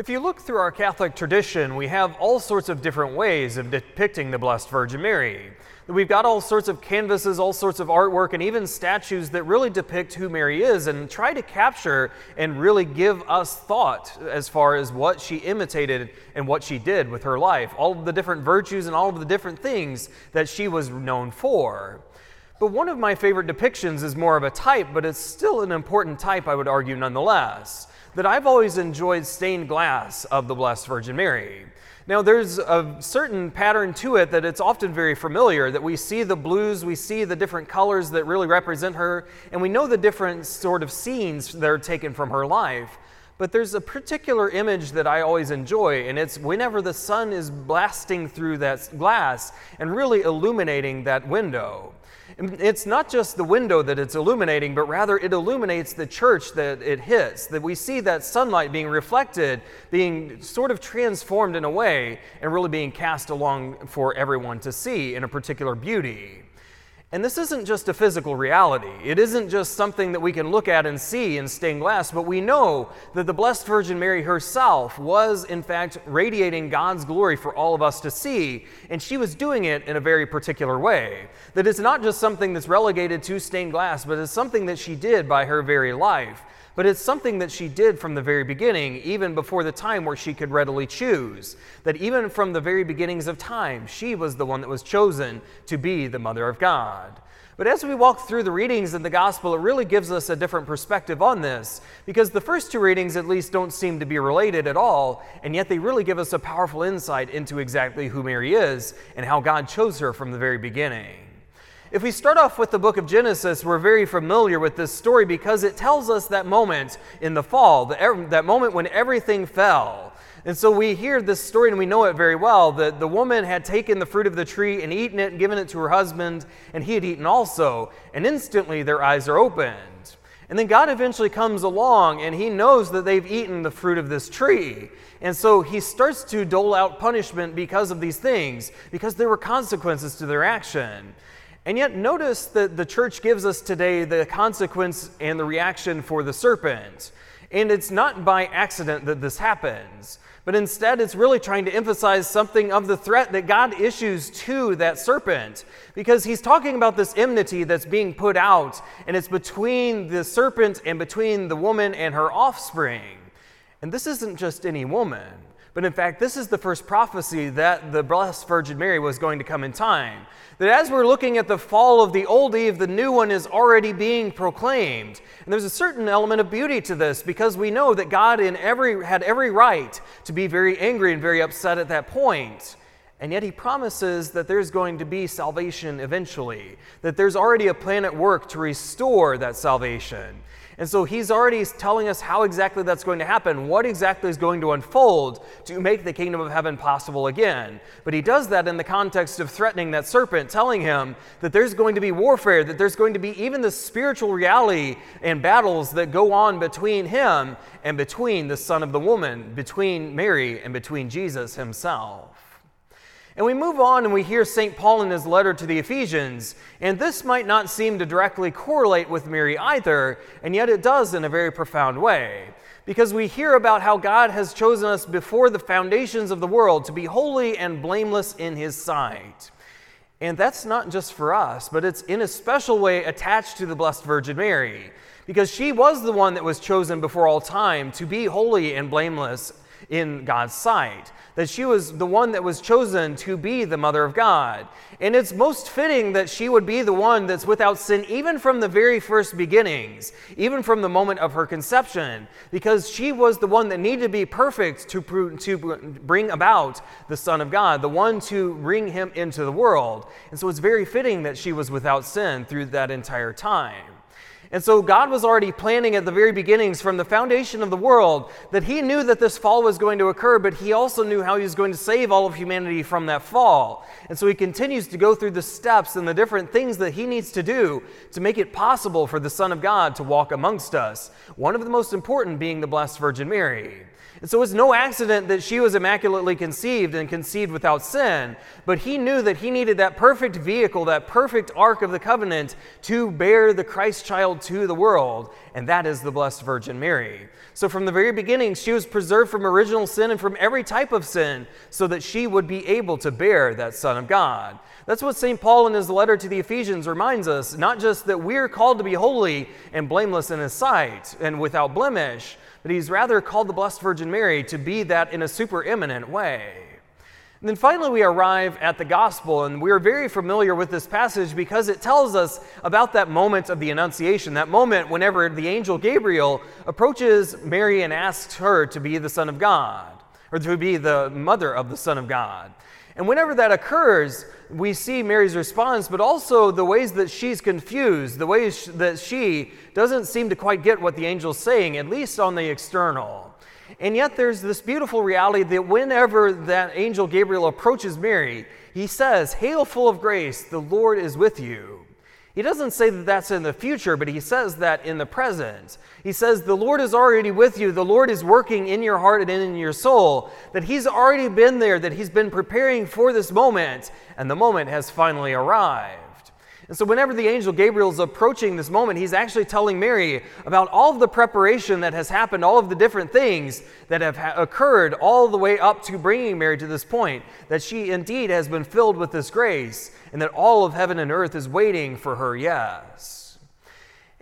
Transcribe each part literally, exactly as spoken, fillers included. If you look through our Catholic tradition, we have all sorts of different ways of depicting the Blessed Virgin Mary. We've got all sorts of canvases, all sorts of artwork, and even statues that really depict who Mary is and try to capture and really give us thought as far as what she imitated and what she did with her life, all of the different virtues and all of the different things that she was known for. But one of my favorite depictions is more of a type, but it's still an important type, I would argue, nonetheless. That I've always enjoyed stained glass of the Blessed Virgin Mary. Now there's a certain pattern to it that it's often very familiar, that we see the blues, we see the different colors that really represent her, and we know the different sort of scenes that are taken from her life. But there's a particular image that I always enjoy, and it's whenever the sun is blasting through that glass and really illuminating that window. It's not just the window that it's illuminating, but rather it illuminates the church that it hits, that we see that sunlight being reflected, being sort of transformed in a way, and really being cast along for everyone to see in a particular beauty. And this isn't just a physical reality. It isn't just something that we can look at and see in stained glass, but we know that the Blessed Virgin Mary herself was, in fact, radiating God's glory for all of us to see, and she was doing it in a very particular way. That it's not just something that's relegated to stained glass, but it's something that she did by her very life. But it's something that she did from the very beginning, even before the time where she could readily choose. That even from the very beginnings of time, she was the one that was chosen to be the Mother of God. But as we walk through the readings in the Gospel, it really gives us a different perspective on this, because the first two readings, at least, don't seem to be related at all, and yet they really give us a powerful insight into exactly who Mary is and how God chose her from the very beginning. If we start off with the book of Genesis, we're very familiar with this story because it tells us that moment in the fall, that moment when everything fell. And so we hear this story and we know it very well, that the woman had taken the fruit of the tree and eaten it and given it to her husband, and he had eaten also, and instantly their eyes are opened. And then God eventually comes along and he knows that they've eaten the fruit of this tree. And so he starts to dole out punishment because of these things, because there were consequences to their action. And yet notice that the church gives us today the consequence and the reaction for the serpent. And it's not by accident that this happens, but instead it's really trying to emphasize something of the threat that God issues to that serpent, because he's talking about this enmity that's being put out, and it's between the serpent and between the woman and her offspring. And this isn't just any woman. But in fact, this is the first prophecy that the Blessed Virgin Mary was going to come in time. That as we're looking at the fall of the old Eve, the new one is already being proclaimed. And there's a certain element of beauty to this, because we know that God in every had every right to be very angry and very upset at that point. And yet he promises that there's going to be salvation eventually, that there's already a plan at work to restore that salvation. And so he's already telling us how exactly that's going to happen, what exactly is going to unfold to make the kingdom of heaven possible again. But he does that in the context of threatening that serpent, telling him that there's going to be warfare, that there's going to be even the spiritual reality and battles that go on between him and between the son of the woman, between Mary and between Jesus himself. And we move on and we hear Saint Paul in his letter to the Ephesians, and this might not seem to directly correlate with Mary either, and yet it does in a very profound way. Because we hear about how God has chosen us before the foundations of the world to be holy and blameless in his sight. And that's not just for us, but it's in a special way attached to the Blessed Virgin Mary, because she was the one that was chosen before all time to be holy and blameless in God's sight, that she was the one that was chosen to be the Mother of God. And it's most fitting that she would be the one that's without sin, even from the very first beginnings, even from the moment of her conception, because she was the one that needed to be perfect to, pr- to bring about the Son of God, the one to bring him into the world. And so it's very fitting that she was without sin through that entire time. And so God was already planning at the very beginnings, from the foundation of the world, that he knew that this fall was going to occur, but he also knew how he was going to save all of humanity from that fall. And so he continues to go through the steps and the different things that he needs to do to make it possible for the Son of God to walk amongst us, one of the most important being the Blessed Virgin Mary. And so it's no accident that she was immaculately conceived and conceived without sin, but he knew that he needed that perfect vehicle, that perfect ark of the covenant to bear the Christ child revealed to the world, and that is the Blessed Virgin Mary. So from the very beginning, she was preserved from original sin and from every type of sin so that she would be able to bear that Son of God. That's what Saint Paul in his letter to the Ephesians reminds us, not just that we're called to be holy and blameless in his sight and without blemish, but he's rather called the Blessed Virgin Mary to be that in a supereminent way. And then finally we arrive at the gospel, and we are very familiar with this passage because it tells us about that moment of the Annunciation, that moment whenever the angel Gabriel approaches Mary and asks her to be the Son of God, or to be the mother of the Son of God. And whenever that occurs, we see Mary's response, but also the ways that she's confused, the ways that she doesn't seem to quite get what the angel's saying, at least on the external. And yet there's this beautiful reality that whenever that angel Gabriel approaches Mary, he says, "Hail, full of grace, the Lord is with you." He doesn't say that that's in the future, but he says that in the present. He says the Lord is already with you. The Lord is working in your heart and in your soul, that he's already been there, that he's been preparing for this moment, and the moment has finally arrived. And so whenever the angel Gabriel is approaching this moment, he's actually telling Mary about all of the preparation that has happened, all of the different things that have ha- occurred all the way up to bringing Mary to this point, that she indeed has been filled with this grace, and that all of heaven and earth is waiting for her yes.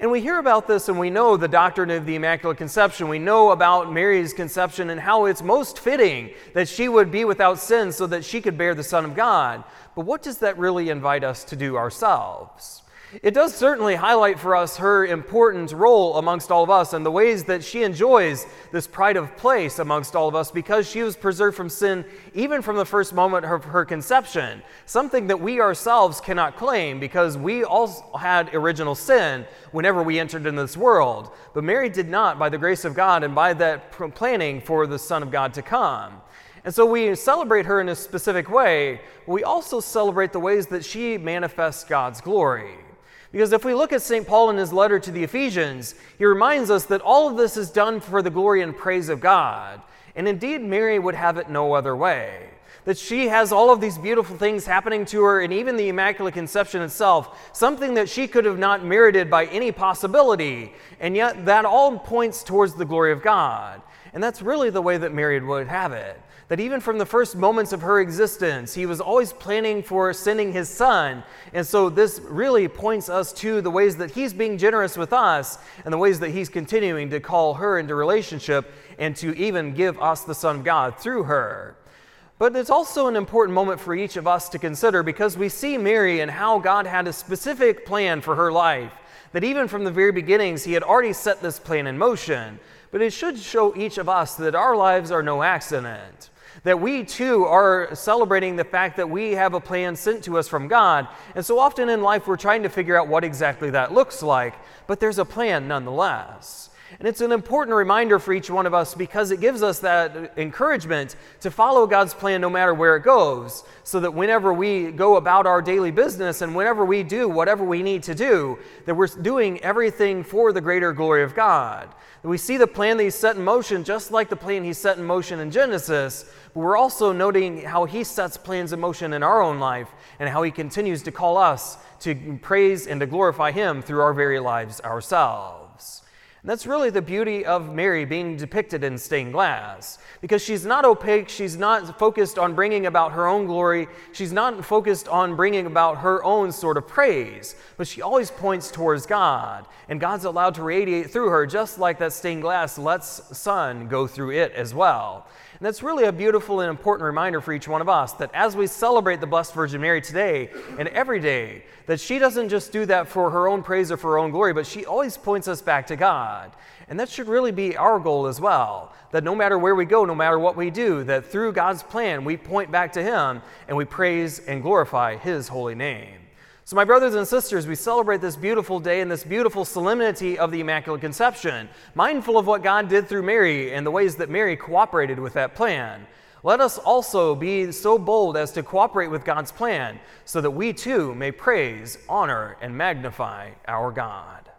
And we hear about this, and we know the doctrine of the Immaculate Conception. We know about Mary's conception and how it's most fitting that she would be without sin so that she could bear the Son of God. But what does that really invite us to do ourselves? It does certainly highlight for us her important role amongst all of us and the ways that she enjoys this pride of place amongst all of us because she was preserved from sin even from the first moment of her conception, something that we ourselves cannot claim because we all had original sin whenever we entered into this world. But Mary did not, by the grace of God and by that planning for the Son of God to come. And so we celebrate her in a specific way, but we also celebrate the ways that she manifests God's glory. Because if we look at Saint Paul in his letter to the Ephesians, he reminds us that all of this is done for the glory and praise of God. And indeed, Mary would have it no other way. That she has all of these beautiful things happening to her, and even the Immaculate Conception itself, something that she could have not merited by any possibility. And yet, that all points towards the glory of God. And that's really the way that Mary would have it. That even from the first moments of her existence, he was always planning for sending his Son. And so this really points us to the ways that he's being generous with us and the ways that he's continuing to call her into relationship and to even give us the Son of God through her. But it's also an important moment for each of us to consider because we see Mary and how God had a specific plan for her life. That even from the very beginnings, he had already set this plan in motion. But it should show each of us that our lives are no accident. That we too are celebrating the fact that we have a plan sent to us from God. And so often in life we're trying to figure out what exactly that looks like, but there's a plan nonetheless. And it's an important reminder for each one of us because it gives us that encouragement to follow God's plan no matter where it goes, so that whenever we go about our daily business and whenever we do whatever we need to do, that we're doing everything for the greater glory of God. And we see the plan that he's set in motion just like the plan he set in motion in Genesis, but we're also noting how he sets plans in motion in our own life and how he continues to call us to praise and to glorify him through our very lives ourselves. And that's really the beauty of Mary being depicted in stained glass, because she's not opaque, she's not focused on bringing about her own glory, she's not focused on bringing about her own sort of praise, but she always points towards God, and God's allowed to radiate through her just like that stained glass lets sun go through it as well. And that's really a beautiful and important reminder for each one of us that as we celebrate the Blessed Virgin Mary today and every day, that she doesn't just do that for her own praise or for her own glory, but she always points us back to God. And that should really be our goal as well, that no matter where we go, no matter what we do, that through God's plan, we point back to him and we praise and glorify his holy name. So my brothers and sisters, we celebrate this beautiful day and this beautiful solemnity of the Immaculate Conception, mindful of what God did through Mary and the ways that Mary cooperated with that plan. Let us also be so bold as to cooperate with God's plan so that we too may praise, honor, and magnify our God.